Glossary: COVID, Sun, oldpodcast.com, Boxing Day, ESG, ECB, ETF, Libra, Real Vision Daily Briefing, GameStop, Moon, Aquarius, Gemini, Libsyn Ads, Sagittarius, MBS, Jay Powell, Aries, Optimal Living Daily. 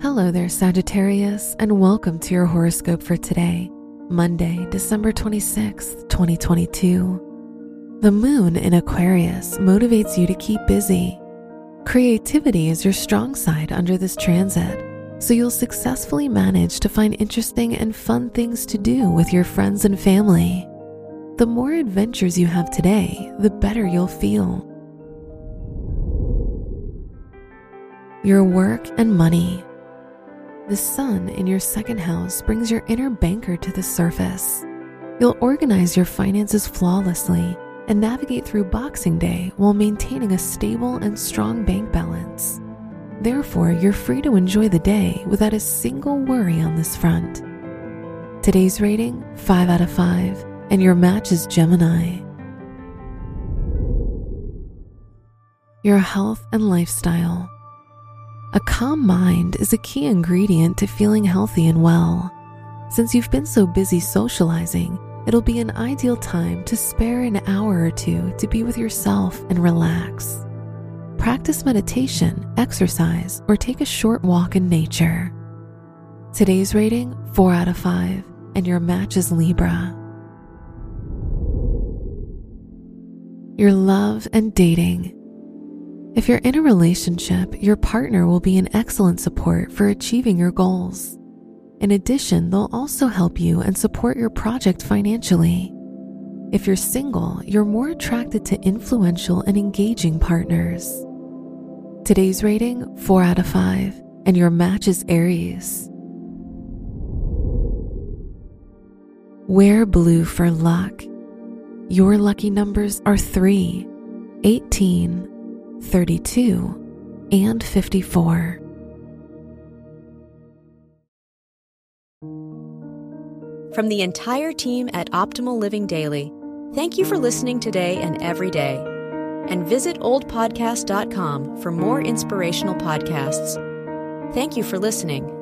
Hello there, Sagittarius, and welcome to your horoscope for today, Monday, December 26th, 2022. The moon in Aquarius motivates you to keep busy. Creativity is your strong side under this transit, so you'll successfully manage to find interesting and fun things to do with your friends and family. The more adventures you have today, the better you'll feel. Your work and money. The sun in your second house brings your inner banker to the surface. You'll organize your finances flawlessly and navigate through Boxing Day while maintaining a stable and strong bank balance. Therefore, you're free to enjoy the day without a single worry on this front. Today's rating, 5 out of 5, and your match is Gemini. Your health and lifestyle. A calm mind is a key ingredient to feeling healthy and well. Since you've been so busy socializing, it'll be an ideal time to spare an hour or two to be with yourself and relax. Practice meditation, exercise, or take a short walk in nature. Today's rating, 4 out of 5, and your match is Libra. Your love and dating. If you're in a relationship, your partner will be an excellent support for achieving your goals. In addition, they'll also help you and support your project financially. If you're single, you're more attracted to influential and engaging partners. Today's rating, 4 out of 5, and your match is Aries. Wear blue for luck. Your lucky numbers are 3, 18, 32, and 54. From the entire team at Optimal Living Daily, thank you for listening today and every day. And visit oldpodcast.com for more inspirational podcasts. Thank you for listening.